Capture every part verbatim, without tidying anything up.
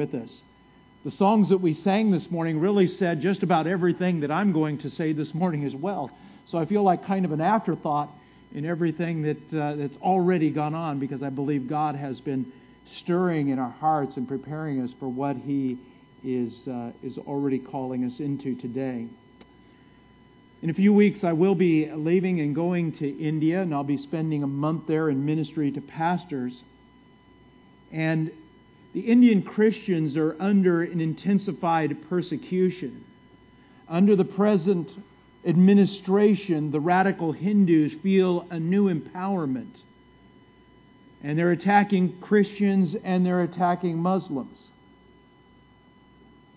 with us. The songs that we sang this morning really said just about everything that I'm going to say this morning as well. So I feel like kind of an afterthought in everything that uh, that's already gone on, because I believe God has been stirring in our hearts and preparing us for what He is uh, is already calling us into today. In a few weeks, I will be leaving and going to India, and I'll be spending a month there in ministry to pastors. And the Indian Christians are under an intensified persecution. Under the present administration, the radical Hindus feel a new empowerment. And they're attacking Christians and they're attacking Muslims.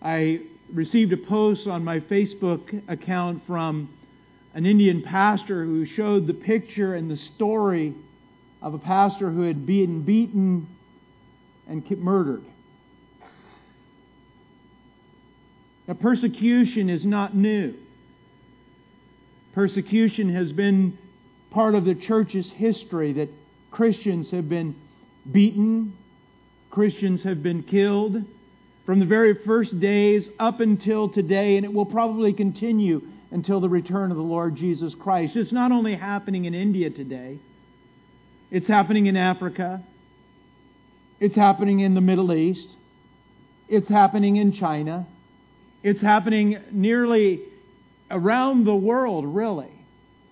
I received a post on my Facebook account from an Indian pastor who showed the picture and the story of a pastor who had been beaten and murdered. Now, persecution is not new. Persecution has been part of the church's history, that Christians have been beaten, Christians have been killed, from the very first days up until today, and it will probably continue until the return of the Lord Jesus Christ. It's not only happening in India today. It's happening in Africa. It's happening in the Middle East. It's happening in China. It's happening nearly around the world, really,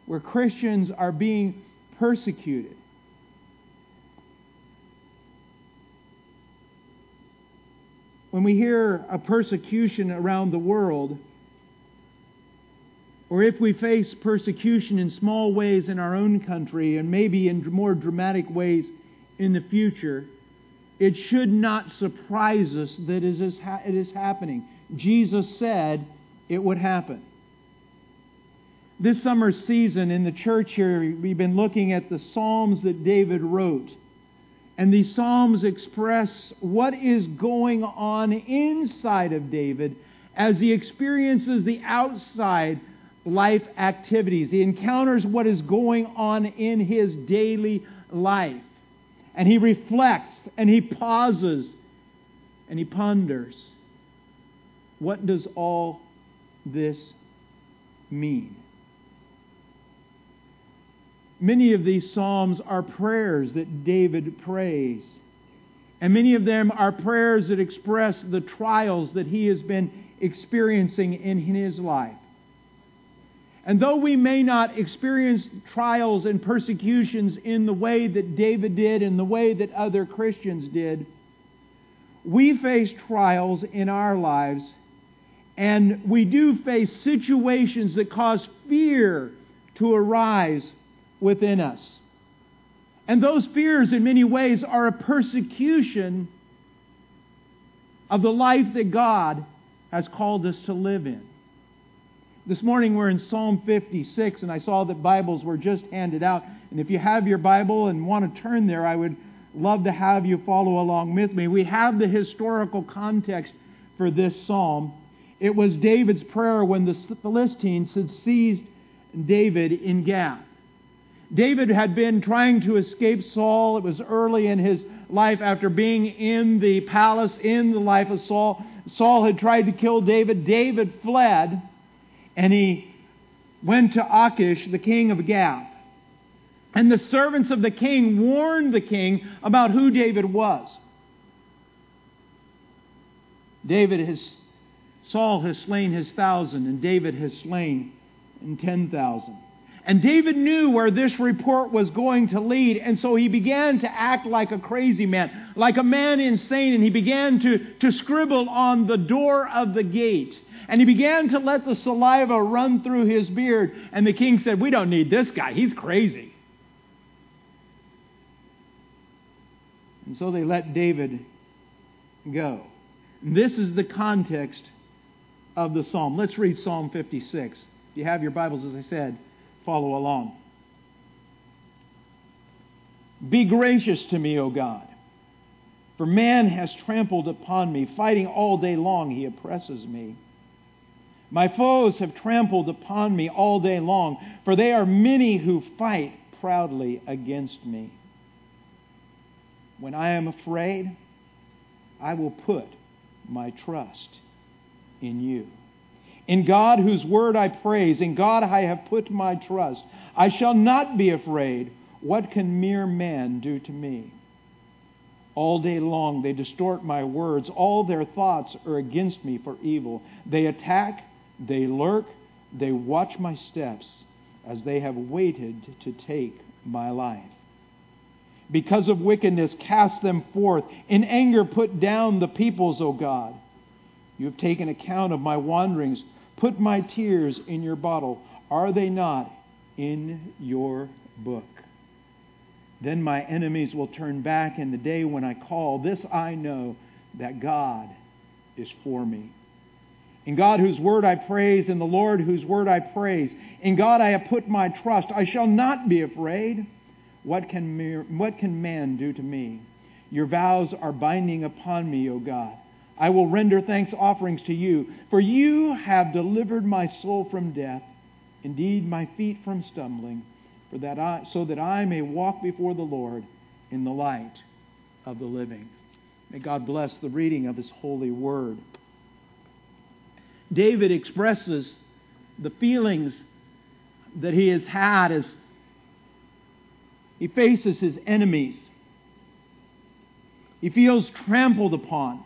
where Christians are being persecuted. When we hear a persecution around the world, or if we face persecution in small ways in our own country and maybe in more dramatic ways in the future, it should not surprise us that it is happening. Jesus said it would happen. This summer season in the church here, we've been looking at the Psalms that David wrote. And these Psalms express what is going on inside of David as he experiences the outside life activities. He encounters what is going on in his daily life. And he reflects, and he pauses, and he ponders. What does all this mean? Many of these Psalms are prayers that David prays. And many of them are prayers that express the trials that he has been experiencing in his life. And though we may not experience trials and persecutions in the way that David did and the way that other Christians did, we face trials in our lives, and we do face situations that cause fear to arise within us. And those fears in many ways are a persecution of the life that God has called us to live in. This morning we're in Psalm fifty-six, and I saw that Bibles were just handed out. And if you have your Bible and want to turn there, I would love to have you follow along with me. We have the historical context for this psalm. It was David's prayer when the Philistines had seized David in Gath. David had been trying to escape Saul. It was early in his life after being in the palace, in the life of Saul. Saul had tried to kill David. David fled, and he went to Achish, the king of Gath. And the servants of the king warned the king about who David was. David has, Saul has slain his thousand, and David has slain ten thousand. And David knew where this report was going to lead, and so he began to act like a crazy man, like a man insane, and he began to, to scribble on the door of the gate. And he began to let the saliva run through his beard, and the king said, "We don't need this guy, he's crazy." And so they let David go. And this is the context of the psalm. Let's read Psalm fifty-six. If you have your Bibles, as I said, follow along. "Be gracious to me, O God, for man has trampled upon me. Fighting all day long, he oppresses me. My foes have trampled upon me all day long, for they are many who fight proudly against me. When I am afraid, I will put my trust in you. In God, whose word I praise, in God I have put my trust. I shall not be afraid. What can mere man do to me? All day long they distort my words. All their thoughts are against me for evil. They attack, they lurk, they watch my steps, as they have waited to take my life. Because of wickedness, cast them forth. In anger, put down the peoples, O God. You have taken account of my wanderings. Put my tears in your bottle. Are they not in your book? Then my enemies will turn back in the day when I call. This I know, that God is for me. In God, whose word I praise, in the Lord, whose word I praise, in God I have put my trust. I shall not be afraid. What can mere, what can man do to me? Your vows are binding upon me, O God. I will render thanks offerings to you, for you have delivered my soul from death, indeed my feet from stumbling, for that I, so that I may walk before the Lord in the light of the living. May God bless the reading of His holy word. David expresses the feelings that he has had as he faces his enemies. He feels trampled upon.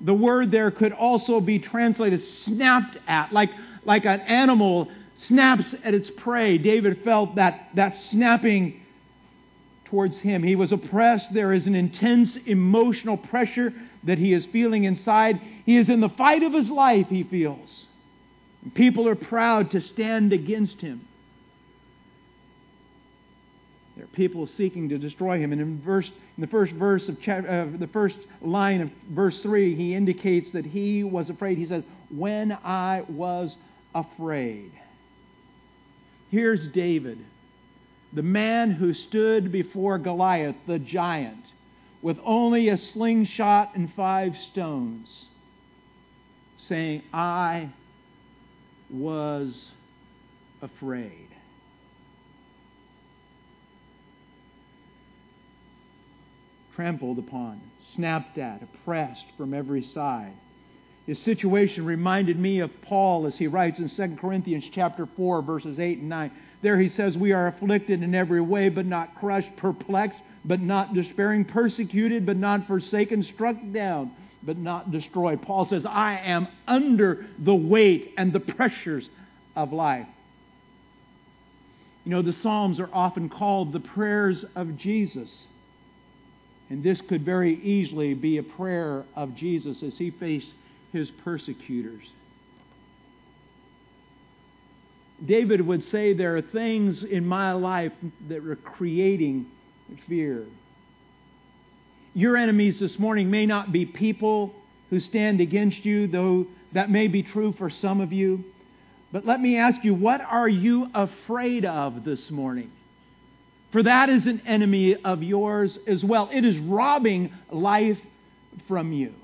The word there could also be translated snapped at, like, like an animal snaps at its prey. David felt that, that snapping towards him. He was oppressed. There is an intense emotional pressure that he is feeling inside. He is in the fight of his life, he feels. People are proud to stand against him. There are people seeking to destroy him. And in verse, in the first verse of chapter, uh, the first line of verse three, he indicates that he was afraid. He says, "When I was afraid." Here's David, the man who stood before Goliath, the giant, with only a slingshot and five stones, saying, "I was afraid." Trampled upon, snapped at, oppressed from every side. His situation reminded me of Paul as he writes in Second Corinthians chapter four, verses eight and nine. There he says, "We are afflicted in every way, but not crushed, perplexed, but not despairing, persecuted, but not forsaken, struck down, but not destroyed." Paul says, "I am under the weight and the pressures of life." You know, the Psalms are often called the prayers of Jesus. And this could very easily be a prayer of Jesus as he faced his persecutors. David would say, "There are things in my life that are creating fear." Your enemies this morning may not be people who stand against you, though that may be true for some of you. But let me ask you, what are you afraid of this morning? For that is an enemy of yours as well. It is robbing life from you.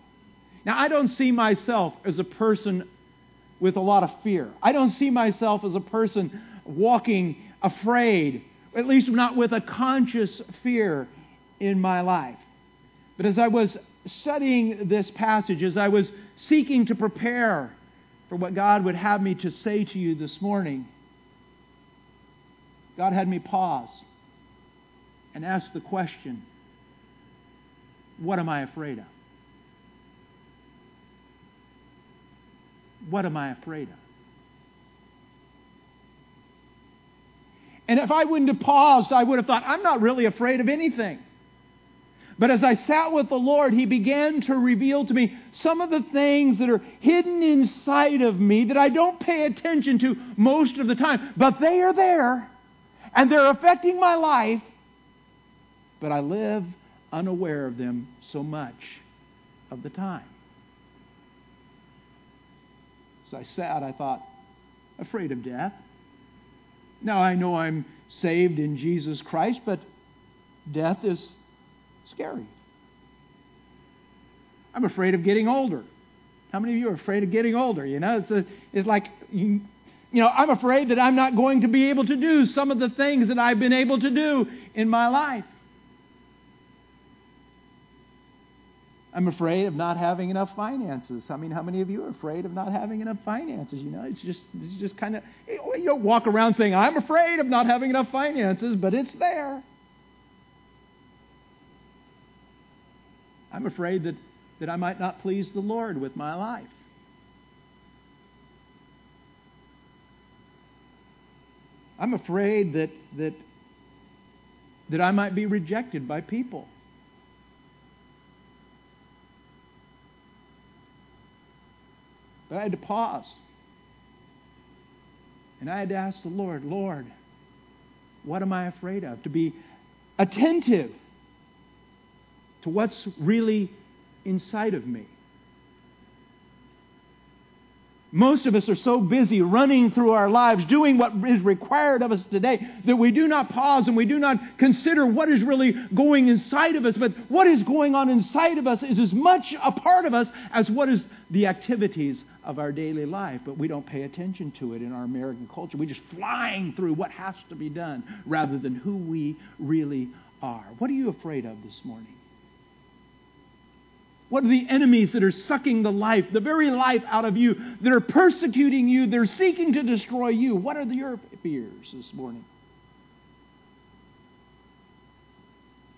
Now, I don't see myself as a person with a lot of fear. I don't see myself as a person walking afraid, at least not with a conscious fear in my life. But as I was studying this passage, as I was seeking to prepare for what God would have me to say to you this morning, God had me pause and ask the question, what am I afraid of? What am I afraid of? And if I wouldn't have paused, I would have thought, I'm not really afraid of anything. But as I sat with the Lord, He began to reveal to me some of the things that are hidden inside of me that I don't pay attention to most of the time. But they are there, and they're affecting my life. But I live unaware of them so much of the time. So I sat, I thought, afraid of death. Now I know I'm saved in Jesus Christ, but death is scary. I'm afraid of getting older. How many of you are afraid of getting older? You know, it's, a, it's like... You, You know, I'm afraid that I'm not going to be able to do some of the things that I've been able to do in my life. I'm afraid of not having enough finances. I mean, how many of you are afraid of not having enough finances? You know, it's just it's just kind of, you don't walk around saying, I'm afraid of not having enough finances, but it's there. I'm afraid that, that I might not please the Lord with my life. I'm afraid that that that I might be rejected by people. But I had to pause. And I had to ask the Lord, Lord, what am I afraid of? To be attentive to what's really inside of me. Most of us are so busy running through our lives, doing what is required of us today, that we do not pause and we do not consider what is really going inside of us. But what is going on inside of us is as much a part of us as what is the activities of our daily life. But we don't pay attention to it in our American culture. We're just flying through what has to be done rather than who we really are. What are you afraid of this morning? What are the enemies that are sucking the life, the very life out of you, that are persecuting you, that are seeking to destroy you? What are your fears this morning?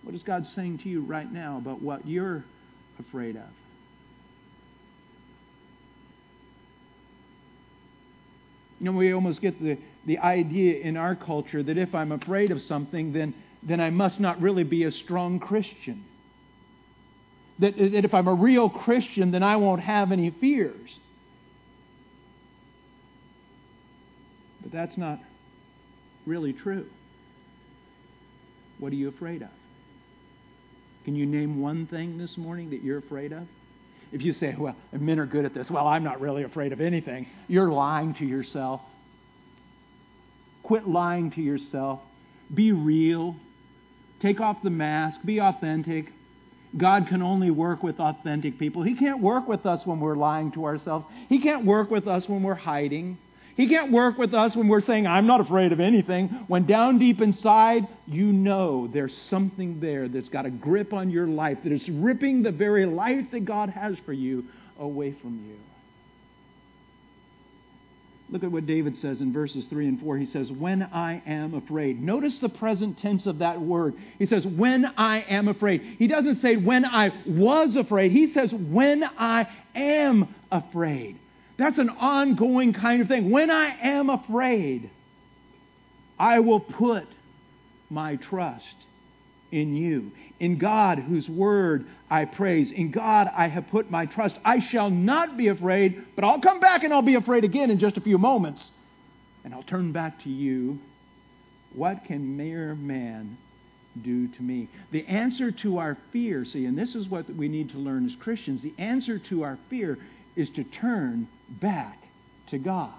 What is God saying to you right now about what you're afraid of? You know, we almost get the, the idea in our culture that if I'm afraid of something, then, then I must not really be a strong Christian. That, that if I'm a real Christian, then I won't have any fears. But that's not really true. What are you afraid of? Can you name one thing this morning that you're afraid of? If you say, well, men are good at this. Well, I'm not really afraid of anything. You're lying to yourself. Quit lying to yourself. Be real. Take off the mask. Be authentic. God can only work with authentic people. He can't work with us when we're lying to ourselves. He can't work with us when we're hiding. He can't work with us when we're saying, I'm not afraid of anything. When down deep inside, you know there's something there that's got a grip on your life, that is ripping the very life that God has for you away from you. Look at what David says in verses three and four. He says, when I am afraid. Notice the present tense of that word. He says, when I am afraid. He doesn't say, when I was afraid. He says, when I am afraid. That's an ongoing kind of thing. When I am afraid, I will put my trust in you. In God, whose word I praise. In God, I have put my trust. I shall not be afraid, but I'll come back and I'll be afraid again in just a few moments. And I'll turn back to you. What can mere man do to me? The answer to our fear, see, and this is what we need to learn as Christians, the answer to our fear is to turn back to God.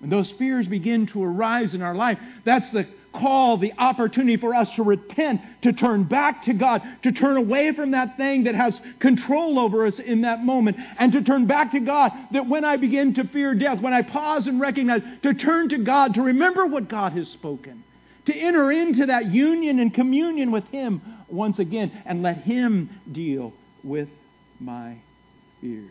When those fears begin to arise in our life, that's the call, the opportunity for us to repent, to turn back to God, to turn away from that thing that has control over us in that moment, and to turn back to God, that when I begin to fear death, when I pause and recognize, to turn to God, to remember what God has spoken, to enter into that union and communion with Him once again, and let Him deal with my fears.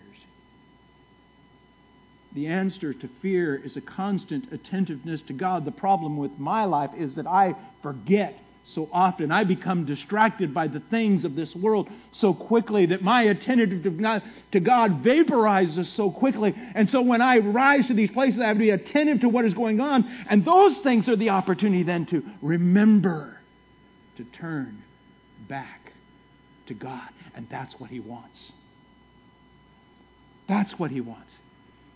The answer to fear is a constant attentiveness to God. The problem with my life is that I forget so often. I become distracted by the things of this world so quickly that my attentiveness to God vaporizes so quickly. And so when I rise to these places, I have to be attentive to what is going on. And those things are the opportunity then to remember to turn back to God. And that's what He wants. That's what He wants.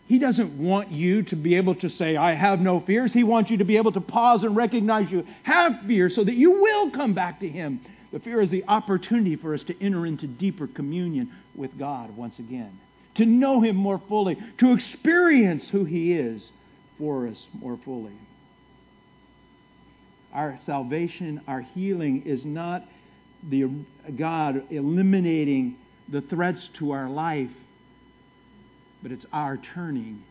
He doesn't want you to be able to say, I have no fears. He wants you to be able to pause and recognize you have fear so that you will come back to Him. The fear is the opportunity for us to enter into deeper communion with God once again, to know Him more fully, to experience who He is for us more fully. Our salvation, our healing is not the God eliminating the threats to our life, but it's our turning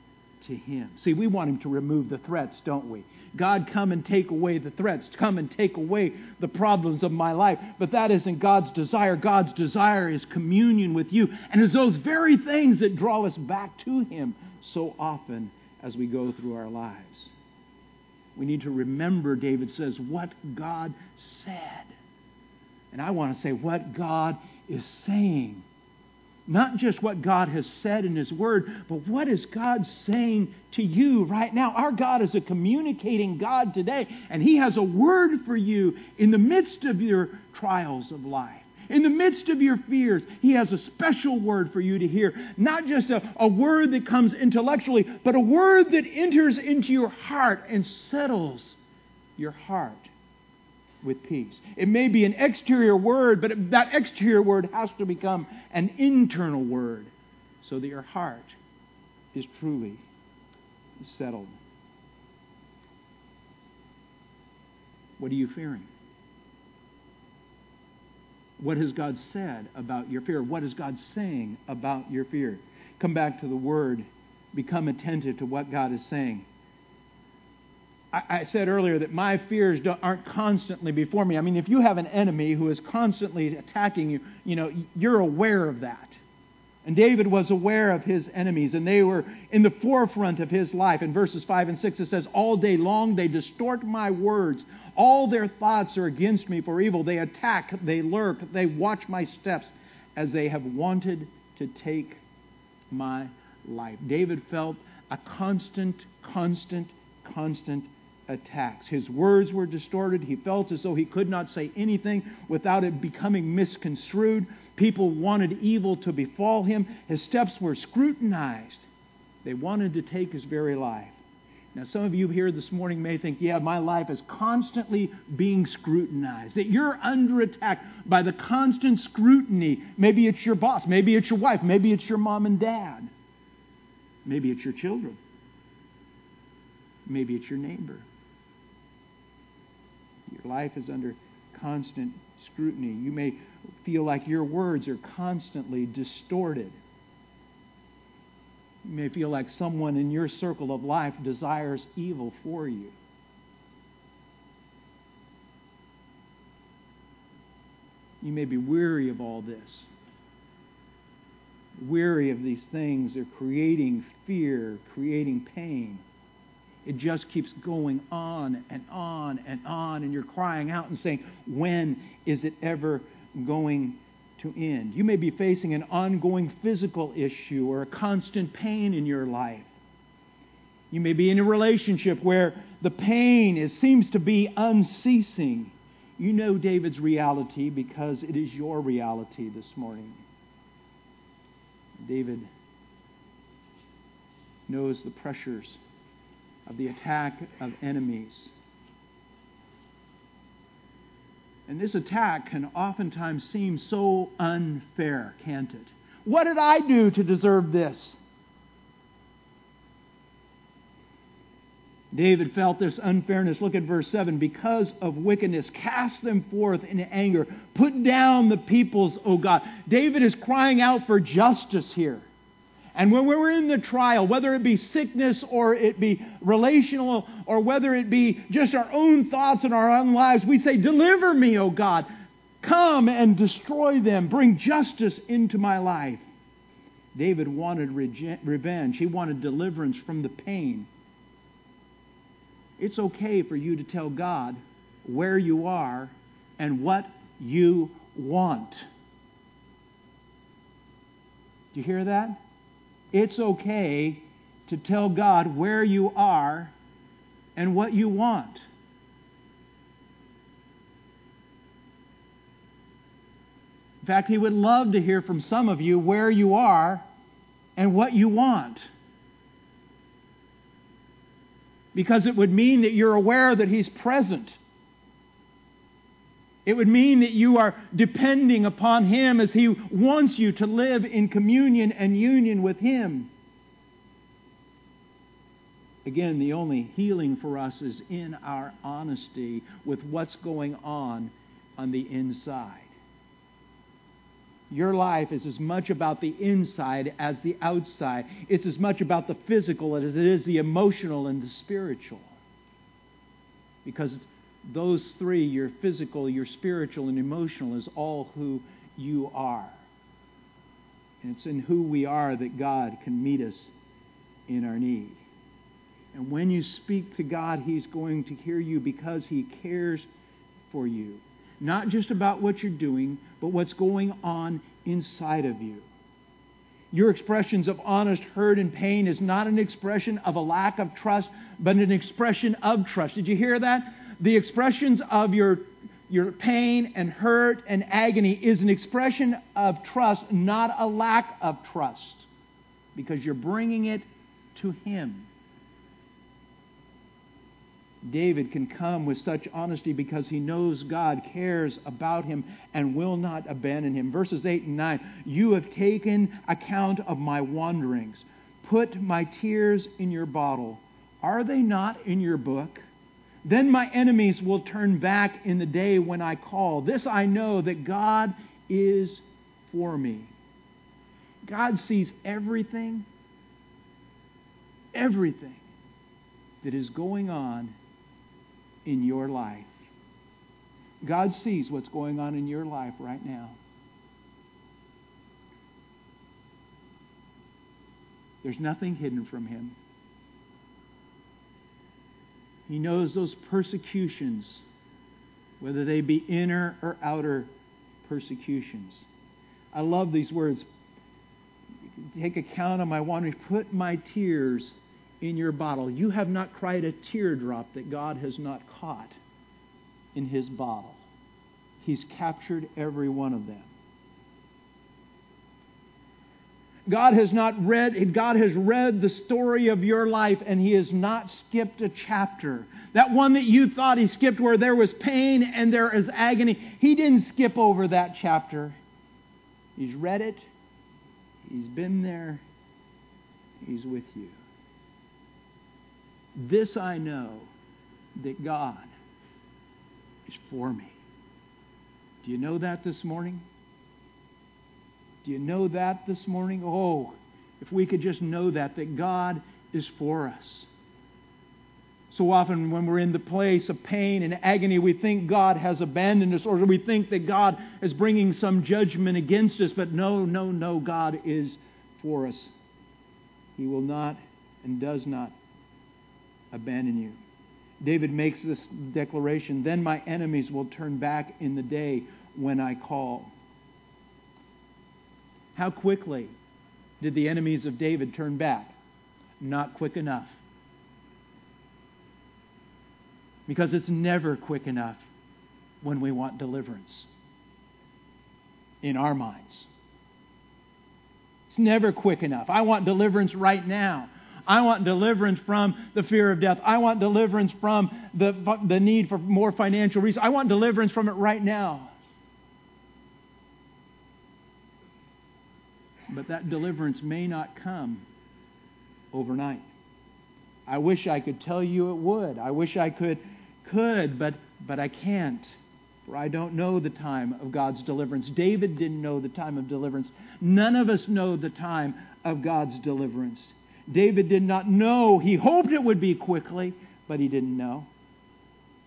to him. See, we want him to remove the threats, don't we? God, come and take away the threats. Come and take away the problems of my life. But that isn't God's desire. God's desire is communion with you. And it's those very things that draw us back to him so often as we go through our lives. We need to remember, David says, what God said. And I want to say what God is saying. Not just what God has said in his word, but what is God saying to you right now? Our God is a communicating God today, and he has a word for you in the midst of your trials of life. In the midst of your fears, he has a special word for you to hear. Not just a, a word that comes intellectually, but a word that enters into your heart and settles your heart with peace. It may be an exterior word, but it, that exterior word has to become an internal word so that your heart is truly settled. What are you fearing? What has God said about your fear? What is God saying about your fear? Come back to the word. Become attentive to what God is saying. I said earlier that my fears don't, aren't constantly before me. I mean, if you have an enemy who is constantly attacking you, you know, you're aware of that. And David was aware of his enemies, and they were in the forefront of his life. In verses five and six, it says, all day long they distort my words. All their thoughts are against me for evil. They attack, they lurk, they watch my steps as they have wanted to take my life. David felt a constant, constant, constant attacks. His words were distorted. He felt as though he could not say anything without it becoming misconstrued. People wanted evil to befall him. His steps were scrutinized. They wanted to take his very life. Now, some of you here this morning may think, yeah, my life is constantly being scrutinized, that you're under attack by the constant scrutiny. Maybe it's your boss. Maybe it's your wife. Maybe it's your mom and dad. Maybe it's your children. Maybe it's your neighbor. Your life is under constant scrutiny. You may feel like your words are constantly distorted. You may feel like someone in your circle of life desires evil for you. You may be weary of all this. Weary of these things. They're creating fear, creating pain. It just keeps going on and on and on, and you're crying out and saying, when is it ever going to end? You may be facing an ongoing physical issue or a constant pain in your life. You may be in a relationship where the pain is, seems to be unceasing. You know David's reality because it is your reality this morning. David knows the pressures of the attack of enemies. And this attack can oftentimes seem so unfair, can't it? What did I do to deserve this? David felt this unfairness. Look at verse seven. Because of wickedness, cast them forth in anger. Put down the peoples, O God. David is crying out for justice here. And when we're in the trial, whether it be sickness or it be relational or whether it be just our own thoughts and our own lives, we say, deliver me, O God. Come and destroy them. Bring justice into my life. David wanted revenge. He wanted deliverance from the pain. It's okay for you to tell God where you are and what you want. Do you hear that? It's okay to tell God where you are and what you want. In fact, he would love to hear from some of you where you are and what you want. Because it would mean that you're aware that he's present. It would mean that you are depending upon him as he wants you to live in communion and union with him. Again, the only healing for us is in our honesty with what's going on on the inside. Your life is as much about the inside as the outside. It's as much about the physical as it is the emotional and the spiritual. Because those three, your physical, your spiritual, and emotional, is all who you are. And it's in who we are that God can meet us in our need. And when you speak to God, He's going to hear you because He cares for you. Not just about what you're doing, but what's going on inside of you. Your expressions of honest hurt and pain is not an expression of a lack of trust, but an expression of trust. Did you hear that? The expressions of your, your pain and hurt and agony is an expression of trust, not a lack of trust, because you're bringing it to Him. David can come with such honesty because he knows God cares about him and will not abandon him. Verses eight and nine, you have taken account of my wanderings. Put my tears in your bottle. Are they not in your book? Then my enemies will turn back in the day when I call. This I know, that God is for me. God sees everything, everything that is going on in your life. God sees what's going on in your life right now. There's nothing hidden from Him. He knows those persecutions, whether they be inner or outer persecutions. I love these words. Take account of my wanderings. Put my tears in your bottle. You have not cried a teardrop that God has not caught in His bottle. He's captured every one of them. God has not read, God has read the story of your life, and He has not skipped a chapter. That one that you thought He skipped, where there was pain and there is agony, He didn't skip over that chapter. He's read it. He's been there. He's with you. This I know, that God is for me. Do you know that this morning? Do you know that this morning? Oh, if we could just know that, that God is for us. So often when we're in the place of pain and agony, we think God has abandoned us, or we think that God is bringing some judgment against us. But no, no, no, God is for us. He will not and does not abandon you. David makes this declaration, then my enemies will turn back in the day when I call. How quickly did the enemies of David turn back? Not quick enough. Because it's never quick enough when we want deliverance in our minds. It's never quick enough. I want deliverance right now. I want deliverance from the fear of death. I want deliverance from the, the need for more financial reasons. I want deliverance from it right now. But that deliverance may not come overnight. I wish I could tell you it would. I wish I could, could, but, but I can't. For I don't know the time of God's deliverance. David didn't know the time of deliverance. None of us know the time of God's deliverance. David did not know. He hoped it would be quickly, but he didn't know.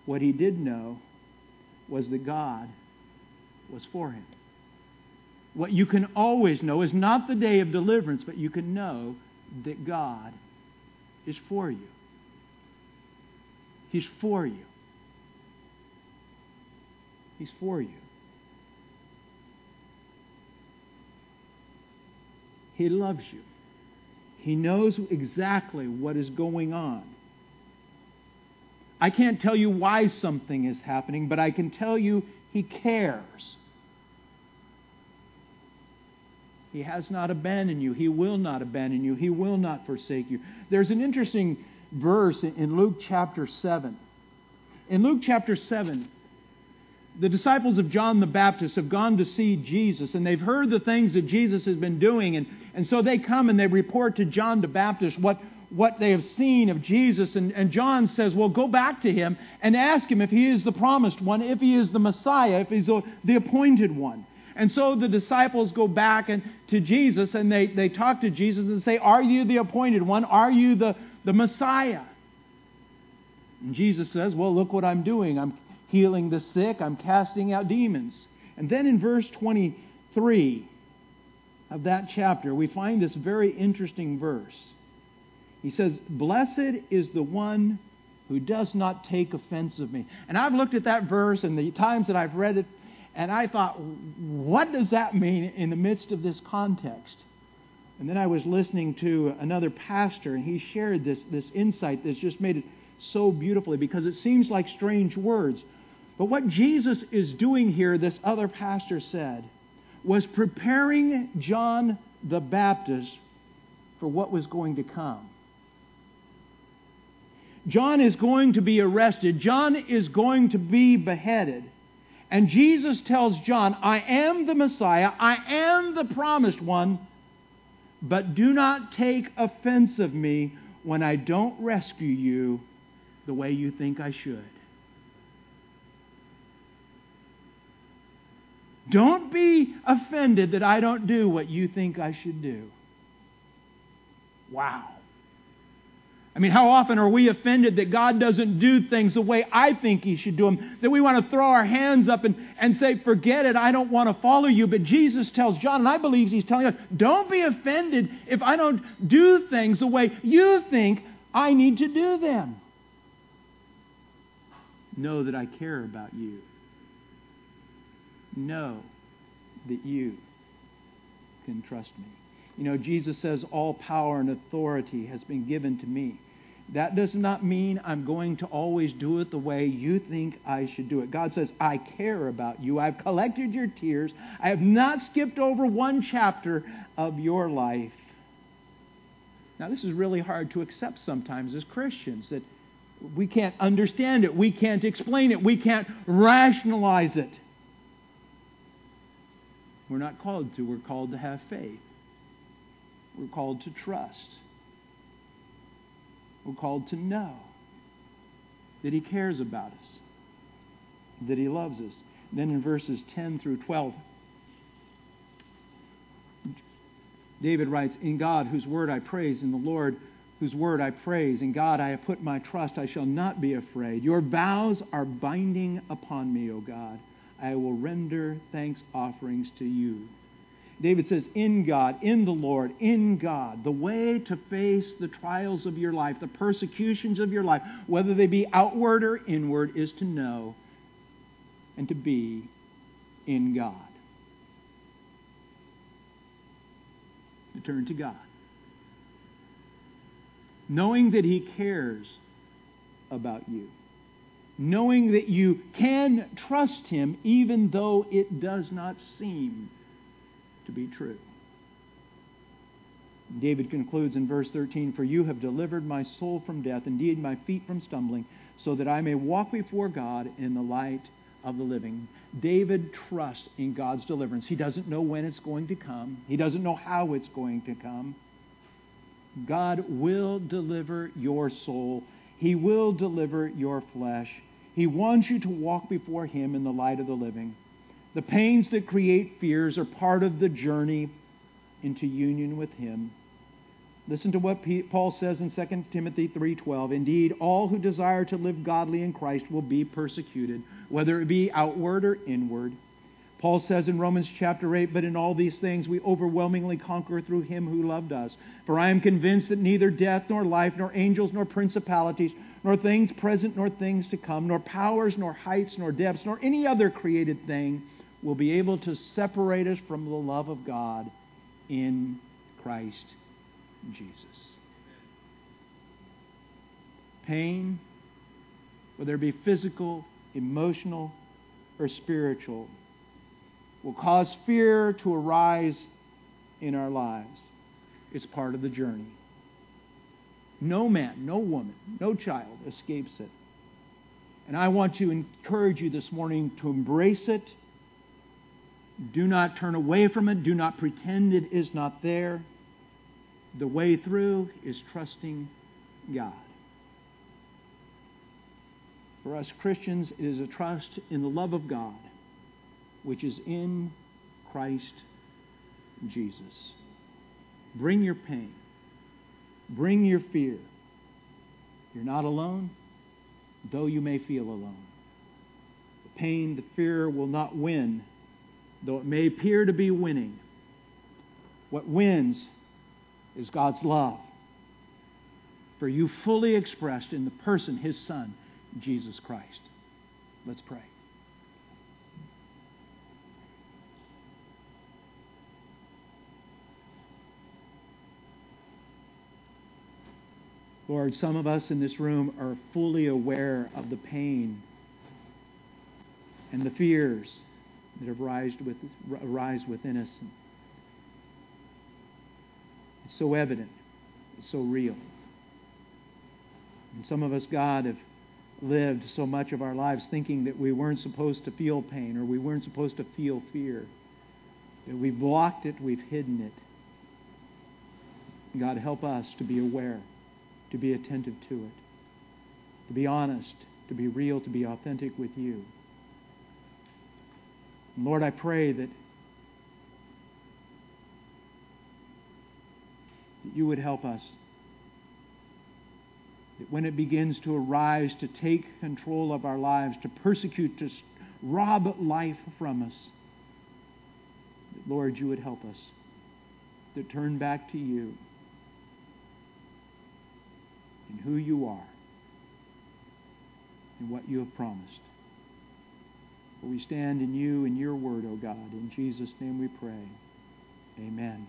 What he did know was that God was for him. What you can always know is not the day of deliverance, but you can know that God is for you. He's for you. He's for you. He loves you. He knows exactly what is going on. I can't tell you why something is happening, but I can tell you He cares. He has not abandoned you. He will not abandon you. He will not forsake you. There's an interesting verse in Luke chapter seven. In Luke chapter seven, the disciples of John the Baptist have gone to see Jesus, and they've heard the things that Jesus has been doing, and, and so they come and they report to John the Baptist what, what they have seen of Jesus, and, and John says, well, go back to Him and ask Him if He is the promised one, if He is the Messiah, if He's the, the appointed one. And so the disciples go back and to Jesus, and they, they talk to Jesus and say, are you the appointed one? Are you the, the Messiah? And Jesus says, well, look what I'm doing. I'm healing the sick. I'm casting out demons. And then in verse twenty-three of that chapter, we find this very interesting verse. He says, blessed is the one who does not take offense of me. And I've looked at that verse and the times that I've read it, and I thought, what does that mean in the midst of this context? And then I was listening to another pastor, and he shared this, this insight that's just made it so beautifully, because it seems like strange words. But what Jesus is doing here, this other pastor said, was preparing John the Baptist for what was going to come. John is going to be arrested. John is going to be beheaded. And Jesus tells John, I am the Messiah, I am the promised one, but do not take offense of me when I don't rescue you the way you think I should. Don't be offended that I don't do what you think I should do. Wow. I mean, how often are we offended that God doesn't do things the way I think He should do them? That we want to throw our hands up and, and say, forget it, I don't want to follow you. But Jesus tells John, and I believe He's telling us, don't be offended if I don't do things the way you think I need to do them. Know that I care about you. Know that you can trust me. You know, Jesus says, all power and authority has been given to me. That does not mean I'm going to always do it the way you think I should do it. God says, I care about you. I've collected your tears. I have not skipped over one chapter of your life. Now, this is really hard to accept sometimes as Christians, that we can't understand it. We can't explain it. We can't rationalize it. We're not called to. We're called to have faith. We're called to trust. We're called to know that He cares about us, that He loves us. Then in verses ten through twelve, David writes, in God, whose word I praise, in the Lord, whose word I praise, in God I have put my trust, I shall not be afraid. Your vows are binding upon me, O God. I will render thanks offerings to you. David says, in God, in the Lord, in God, the way to face the trials of your life, the persecutions of your life, whether they be outward or inward, is to know and to be in God. To turn to God. Knowing that He cares about you. Knowing that you can trust Him even though it does not seem to be true. David concludes in verse thirteen, for you have delivered my soul from death, indeed my feet from stumbling, so that I may walk before God in the light of the living. David trusts in God's deliverance. He doesn't know when it's going to come. He doesn't know how it's going to come. God will deliver your soul. He will deliver your flesh. He wants you to walk before Him in the light of the living. The pains that create fears are part of the journey into union with Him. Listen to what Paul says in Second Timothy three twelve. Indeed, all who desire to live godly in Christ will be persecuted, whether it be outward or inward. Paul says in Romans chapter eight, but in all these things we overwhelmingly conquer through Him who loved us. For I am convinced that neither death nor life, nor angels nor principalities, nor things present nor things to come, nor powers nor heights nor depths, nor any other created thing will be able to separate us from the love of God in Christ Jesus. Pain, whether it be physical, emotional, or spiritual, will cause fear to arise in our lives. It's part of the journey. No man, no woman, no child escapes it. And I want to encourage you this morning to embrace it. Do not turn away from it. Do not pretend it is not there. The way through is trusting God. For us Christians, it is a trust in the love of God, which is in Christ Jesus. Bring your pain. Bring your fear. You're not alone, though you may feel alone. The pain, the fear will not win, though it may appear to be winning. What wins is God's love for you, fully expressed in the person, His Son, Jesus Christ. Let's pray. Lord, some of us in this room are fully aware of the pain and the fears that have arisen within us. It's so evident. It's so real. And some of us, God, have lived so much of our lives thinking that we weren't supposed to feel pain, or we weren't supposed to feel fear, that we've blocked it, we've hidden it. God, help us to be aware, to be attentive to it, to be honest, to be real, to be authentic with you. And Lord, I pray that, that you would help us, that when it begins to arise, to take control of our lives, to persecute, to rob life from us, that, Lord, you would help us to turn back to you and who you are and what you have promised. For we stand in you and your word, O God. In Jesus' name we pray. Amen.